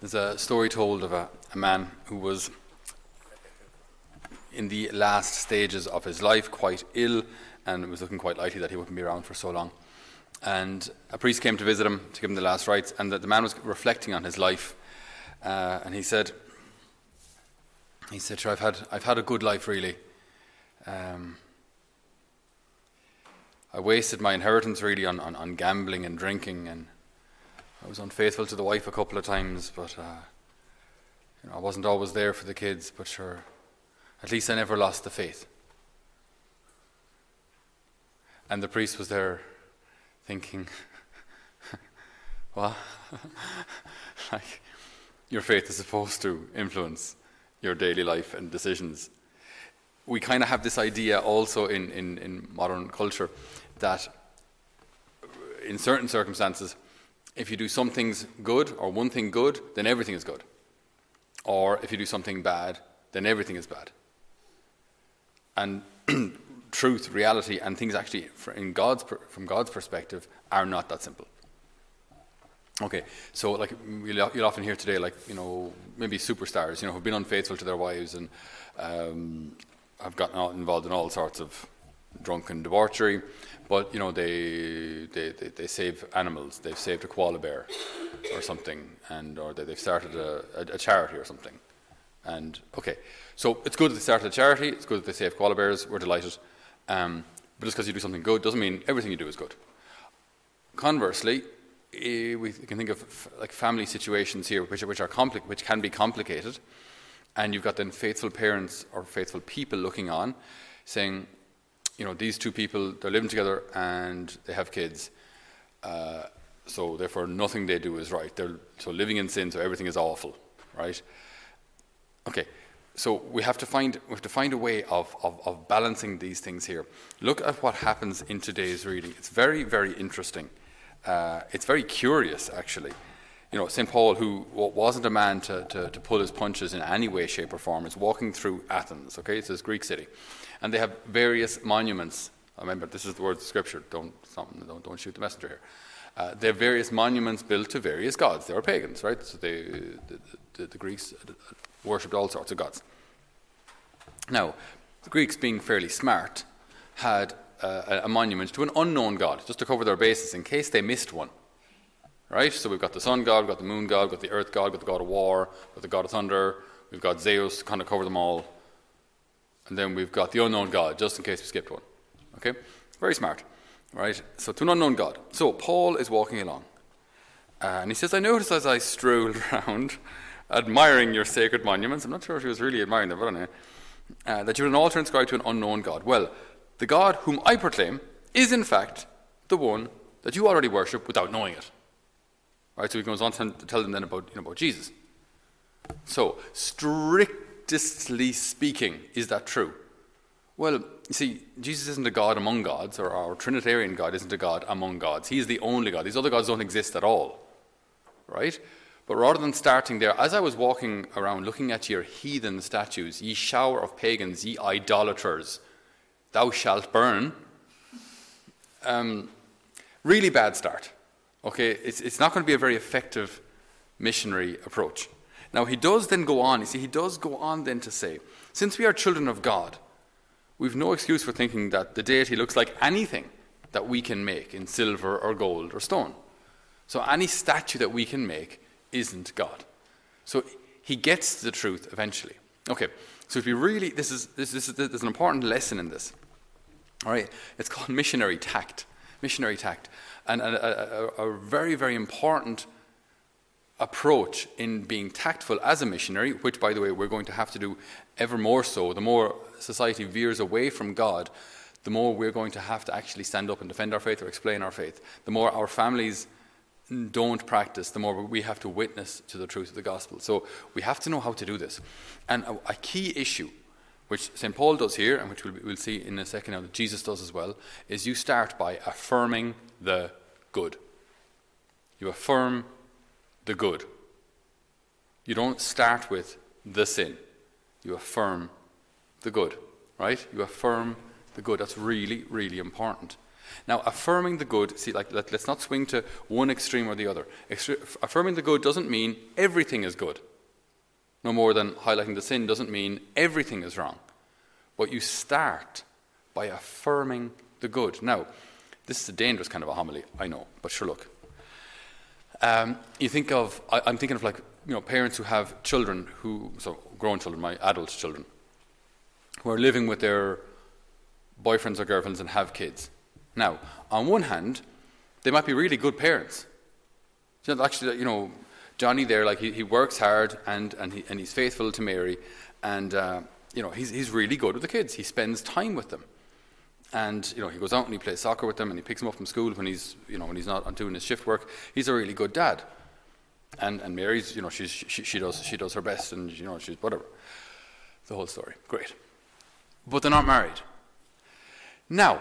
There's a story told of a man who was in the last stages of his life quite ill, and it was looking quite likely that he wouldn't be around for so long. And a priest came to visit him to give him the last rites, and the man was reflecting on his life, and he said, "Sure, I've had a good life, really. I wasted my inheritance really on gambling and drinking, and I was unfaithful to the wife a couple of times, but I wasn't always there for the kids. But sure, at least I never lost the faith." And the priest was there, thinking, "Well, like your faith is supposed to influence your daily life and decisions." We kind of have this idea also in modern culture that in certain circumstances, if you do some things good or one thing good, then everything is good. Or if you do something bad, then everything is bad. And truth, reality, and things actually from God's perspective are not that simple. Okay, so like you'll often hear today, like, you know, maybe superstars, who've been unfaithful to their wives and I've gotten involved in all sorts of drunken debauchery, but they save animals. They've saved a koala bear or something, or they've started a charity or something. And okay, so it's good that they started a charity. It's good that they save koala bears. We're delighted. But just because you do something good doesn't mean everything you do is good. Conversely, we can think of like family situations here, which can be complicated. And you've got then faithful parents or faithful people looking on, saying, these two people, they're living together and they have kids. So therefore nothing they do is right. They're so living in sin, so everything is awful, right? Okay, so we have to find a way of balancing these things here. Look at what happens in today's reading. It's very, very interesting. It's very curious, actually. St. Paul, who wasn't a man to pull his punches in any way, shape, or form, is walking through Athens, okay? It's this Greek city. And they have various monuments. Remember, this is the words of Scripture. Don't shoot the messenger here. They have various monuments built to various gods. They were pagans, right? So the Greeks worshipped all sorts of gods. Now, the Greeks, being fairly smart, had a monument to an unknown god, just to cover their bases in case they missed one. Right, so we've got the sun god, we've got the moon god, we've got the earth god, we've got the god of war, we've got the god of thunder, we've got Zeus to kind of cover them all, and then we've got the unknown god, just in case we skipped one. Okay, very smart, right? So to an unknown god. So Paul is walking along, and he says, "I noticed as I strolled round, admiring your sacred monuments," I'm not sure if he was really admiring them, but anyway, "that you had an altar inscribed to an unknown god. Well, the god whom I proclaim is in fact the one that you already worship without knowing it." Right, so he goes on to tell them then about Jesus. So, strictly speaking, is that true? Well, you see, Jesus isn't a God among gods, or our Trinitarian God isn't a God among gods. He is the only God. These other gods don't exist at all. Right? But rather than starting there, "As I was walking around looking at your heathen statues, ye shower of pagans, ye idolaters, thou shalt burn." Really bad start. Okay, it's not going to be a very effective missionary approach. Now he does then go on, to say, "Since we are children of God, we've no excuse for thinking that the deity looks like anything that we can make in silver or gold or stone. So any statue that we can make isn't God." So he gets the truth eventually. Okay, so if you really, there's an important lesson in this. All right, it's called missionary tact. Missionary tact. And a very, very important approach in being tactful as a missionary, which, by the way, we're going to have to do ever more so. The more society veers away from God, the more we're going to have to actually stand up and defend our faith or explain our faith. The more our families don't practice, the more we have to witness to the truth of the gospel. So we have to know how to do this. And a key issue, which St. Paul does here, and which we'll see in a second now that Jesus does as well, is you start by affirming the good. You affirm the good. You don't start with the sin. You affirm the good, right? You affirm the good. That's really, really important. Now, affirming the good, see, like, let's not swing to one extreme or the other. Affirming the good doesn't mean everything is good. No more than highlighting the sin doesn't mean everything is wrong. But you start by affirming the good. Now, this is a dangerous kind of a homily, I know, but sure, look. I'm thinking of, like, you know, parents who have children who, so grown children, my adult children, who are living with their boyfriends or girlfriends and have kids. Now, on one hand, they might be really good parents. You know, actually, you know, Johnny there, like, he works hard and he's faithful to Mary, and you know, he's really good with the kids. He spends time with them, and you know, he goes out and he plays soccer with them, and he picks them up from school when he's, you know, when he's not doing his shift work. He's a really good dad, and Mary's, you know, she does her best, and you know, she's whatever. The whole story, great, but they're not married. Now,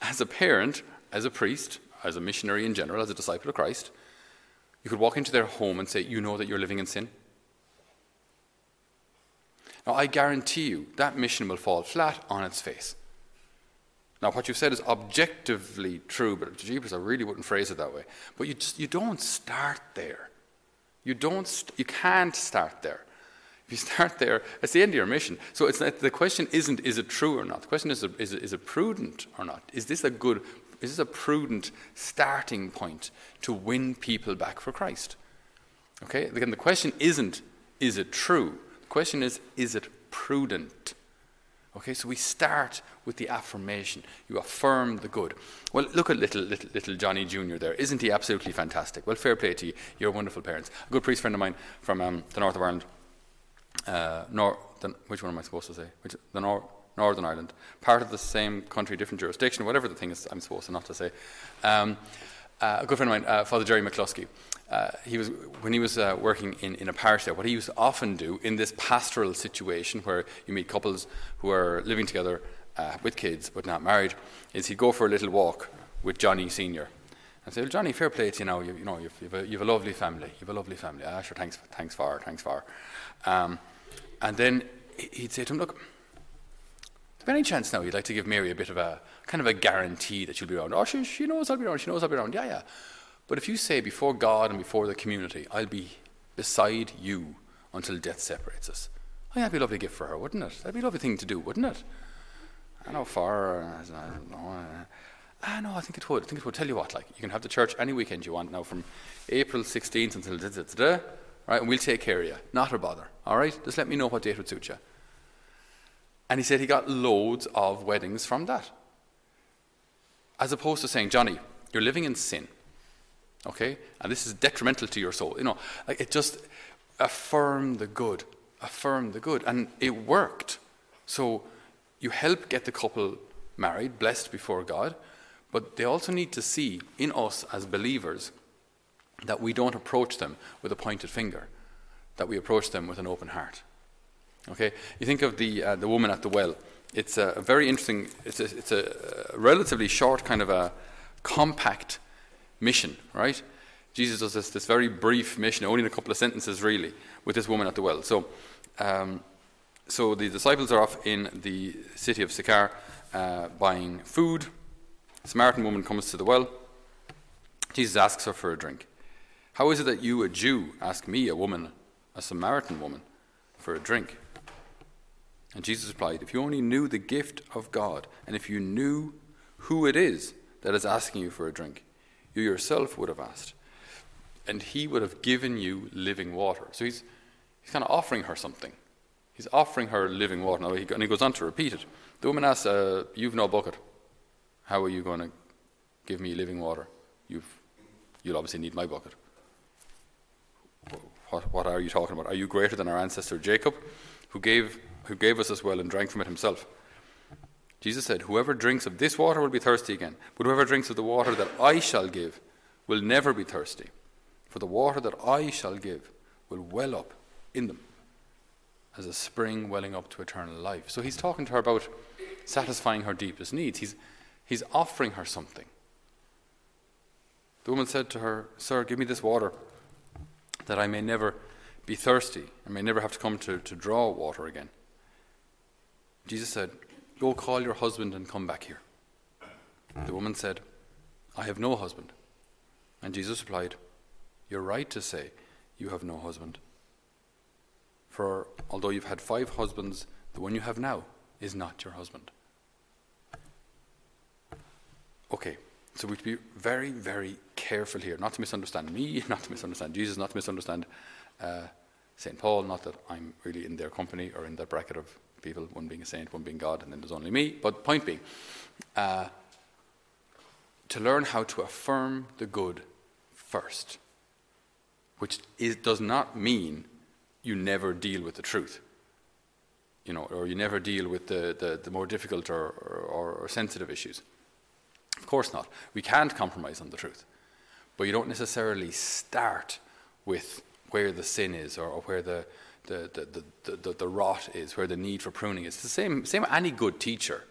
as a parent, as a priest, as a missionary in general, as a disciple of Christ, you could walk into their home and say, you know that you're living in sin? Now, I guarantee you, that mission will fall flat on its face. Now, what you've said is objectively true, but jeepers, I really wouldn't phrase it that way. But you don't start there. You can't start there. If you start there, it's the end of your mission. So it's not, the question isn't, is it true or not? The question is it prudent or not? Is this a prudent starting point to win people back for Christ? Okay? Again, the question isn't, is it true? The question is it prudent? Okay, so we start with the affirmation. You affirm the good. Well, look at little Johnny Jr. there. Isn't he absolutely fantastic? Well, fair play to you. You're wonderful parents. A good priest friend of mine from the north of Ireland, Northern Ireland, part of the same country, different jurisdiction, whatever the thing is I'm supposed to not to say. A good friend of mine, Father Jerry McCluskey, when he was working in a parish there, what he used to often do in this pastoral situation where you meet couples who are living together with kids but not married, is he'd go for a little walk with Johnny Sr. and say, well, Johnny, fair play to you now. You've a lovely family. You've a lovely family. Ah, sure, thanks for. And then he'd say to him, look, by any chance now you'd like to give Mary a bit of a kind of a guarantee that she'll be around? Oh, she knows I'll be around. She knows I'll be around. Yeah, yeah. But if you say before God and before the community, I'll be beside you until death separates us. Oh, yeah, that'd be a lovely gift for her, wouldn't it? That'd be a lovely thing to do, wouldn't it? I know for her, I don't know. Ah, no, I think it would. Tell you what, like, you can have the church any weekend you want now from April 16th until da-da-da-da, right? And we'll take care of you. Not a bother, all right? Just let me know what date would suit you. And he said he got loads of weddings from that. As opposed to saying, Johnny, you're living in sin, okay? And this is detrimental to your soul. You know, like, it just affirm the good. And it worked. So you help get the couple married, blessed before God, but they also need to see in us as believers that we don't approach them with a pointed finger, that we approach them with an open heart. Okay, you think of the woman at the well. It's a very interesting. It's a relatively short kind of a compact mission, right? Jesus does this very brief mission, only in a couple of sentences, really, with this woman at the well. So, so the disciples are off in the city of Sychar buying food. A Samaritan woman comes to the well. Jesus asks her for a drink. How is it that you, a Jew, ask me, a woman, a Samaritan woman, for a drink? And Jesus replied, if you only knew the gift of God, and if you knew who it is that is asking you for a drink, you yourself would have asked, and he would have given you living water. So he's kind of offering her something. He's offering her living water. Now, and he goes on to repeat it. The woman asks, you've no bucket. How are you going to give me living water? You'll obviously need my bucket. What are you talking about? Are you greater than our ancestor Jacob, who gave us this well and drank from it himself? Jesus said, whoever drinks of this water will be thirsty again, but whoever drinks of the water that I shall give will never be thirsty, for the water that I shall give will well up in them as a spring welling up to eternal life. So he's talking to her about satisfying her deepest needs. He's offering her something. The woman said to her, sir, give me this water that I may never be thirsty, I may never have to come to draw water again. Jesus said, go call your husband and come back here. The woman said, I have no husband. And Jesus replied, You're right to say you have no husband. For although you've had 5 husbands, the one you have now is not your husband. Okay, so we have to be very, very careful here, not to misunderstand me, not to misunderstand Jesus, not to misunderstand St. Paul, not that I'm really in their company or in their bracket of people, one being a saint, one being God, and then there's only me. But point being, to learn how to affirm the good first, which does not mean you never deal with the truth, you know, or you never deal with the more difficult or sensitive issues. Of course not. We can't compromise on the truth. But you don't necessarily start with where the sin is or where the rot is, where the need for pruning is. It's the same with any good teacher.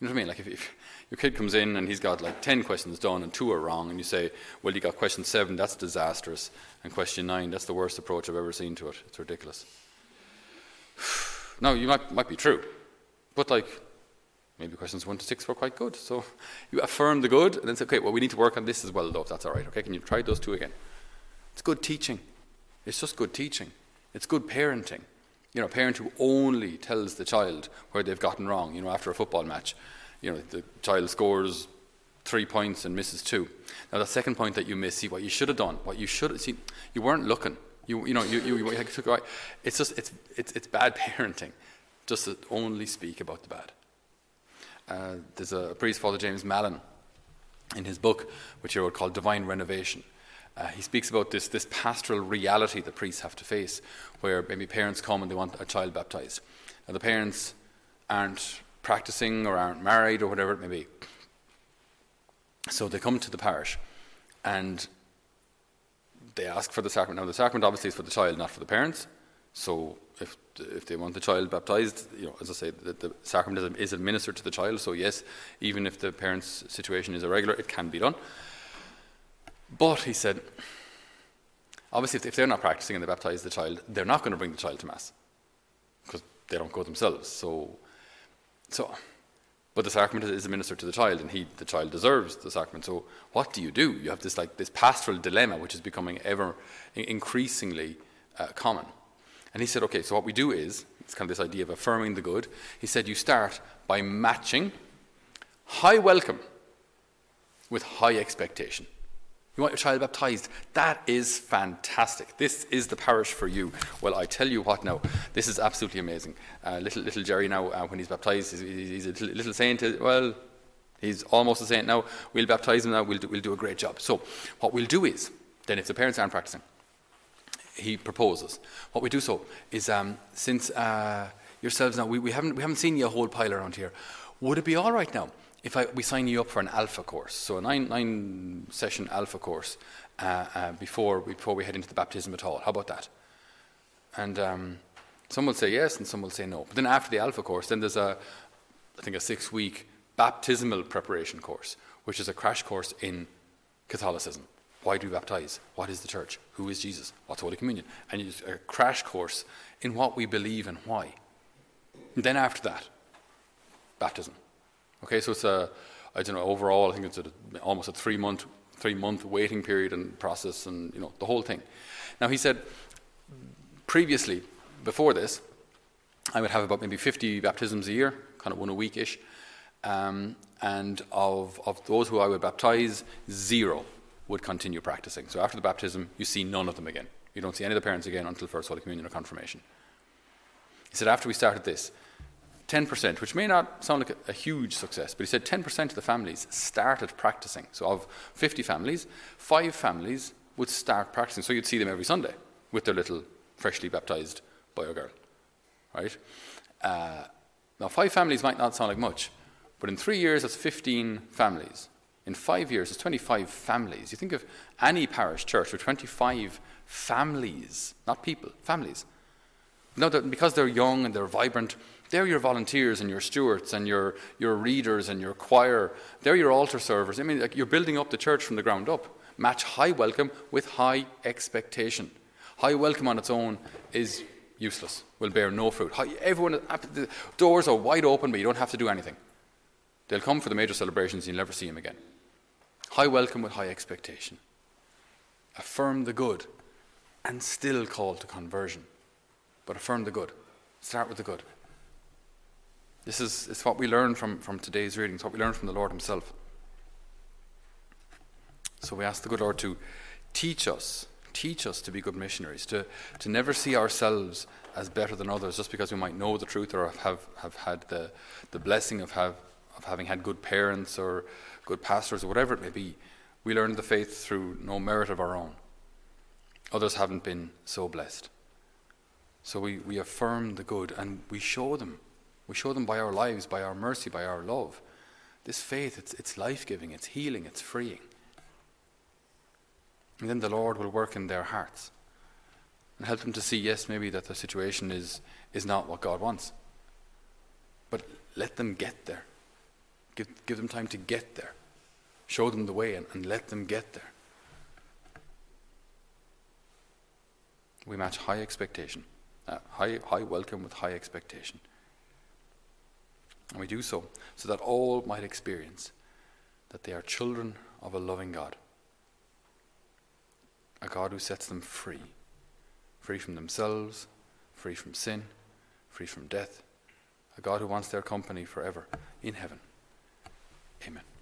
You know what I mean? Like if your kid comes in and he's got like 10 questions done and 2 are wrong, and you say, well, you got question 7, that's disastrous, and question 9, that's the worst approach I've ever seen to it. It's ridiculous. No, you might be true, but like maybe questions 1 to 6 were quite good. So you affirm the good and then say, okay, well, we need to work on this as well, though, if that's all right. Okay, can you try those 2 again? It's good teaching. It's just good teaching. It's good parenting. You know, a parent who only tells the child where they've gotten wrong, you know, after a football match. You know, the child scores 3 points and misses 2. Now, that second point that you miss, see what you should have done, what you should have, see, you weren't looking. You took away. It's just, it's bad parenting, just to only speak about the bad. There's a priest, Father James Mallon, in his book, which he wrote called Divine Renovation. He speaks about this pastoral reality that priests have to face, where maybe parents come and they want a child baptized. Now, the parents aren't practicing or aren't married or whatever it may be. So they come to the parish and they ask for the sacrament. Now, the sacrament obviously is for the child, not for the parents. So if they want the child baptized, you know, as I say, the sacrament is administered to the child. So yes, even if the parents' situation is irregular, it can be done. But, he said, obviously if they're not practicing and they baptize the child, they're not going to bring the child to Mass because they don't go themselves. But the sacrament is administered to the child, and the child deserves the sacrament. So what do? You have this pastoral dilemma which is becoming ever increasingly common. And he said, okay, so what we do is, it's kind of this idea of affirming the good. He said, you start by matching high welcome with high expectation. You want your child baptized? That is fantastic. This is the parish for you. Well, I tell you what now, this is absolutely amazing. Little Jerry now, when he's baptized, he's a little saint. Well, he's almost a saint now. We'll baptize him now. We'll do a great job. So what we'll do is, then if the parents aren't practicing, he proposes. What we do so is, since yourselves now, we haven't seen you a whole pile around here, would it be all right now if we sign you up for an alpha course, so a 9 session alpha course before we head into the baptism at all? How about that? And some will say yes and some will say no. But then after the alpha course, then there's a 6-week baptismal preparation course, which is a crash course in Catholicism. Why do we baptize? What is the Church? Who is Jesus? What's Holy Communion? And it's a crash course in what we believe and why. And then after that, baptism. Okay, so it's overall I think it's almost a three-month waiting period and process, and you know, the whole thing. Now, he said, previously, before this, I would have about maybe 50 baptisms a year, kind of one a week-ish, and of those who I would baptize, 0 would continue practicing. So after the baptism, you see none of them again. You don't see any of the parents again until First Holy Communion or Confirmation. He said, after we started this, 10%, which may not sound like a huge success, but he said 10% of the families started practicing. So of 50 families, 5 families would start practicing. So you'd see them every Sunday with their little freshly baptized boy or girl, right? Now, 5 families might not sound like much, but in 3 years, that's 15 families. In 5 years, it's 25 families. You think of any parish church with 25 families, not people, families. No, because they're young and they're vibrant, they're your volunteers and your stewards and your readers and your choir. They're your altar servers. I mean, like, you're building up the church from the ground up. Match high welcome with high expectation. High welcome on its own is useless, will bear no fruit. Everyone, the doors are wide open, but you don't have to do anything. They'll come for the major celebrations, you'll never see them again. High welcome with high expectation. Affirm the good and still call to conversion. But affirm the good. Start with the good. This is what we learn from today's reading. It's what we learn from the Lord himself. So we ask the good Lord to teach us to be good missionaries, to never see ourselves as better than others just because we might know the truth or have had the blessing of having had good parents or good pastors or whatever it may be. We learn the faith through no merit of our own. Others haven't been so blessed. So we affirm the good and we show them. We show them by our lives, by our mercy, by our love. This faith, it's life-giving, it's healing, it's freeing. And then the Lord will work in their hearts and help them to see, yes, maybe that their situation is not what God wants. But let them get there. Give them time to get there. Show them the way and let them get there. We match high expectation, high welcome with high expectation. And we do so that all might experience that they are children of a loving God. A God who sets them free from themselves, free from sin, free from death. A God who wants their company forever in heaven. Amen.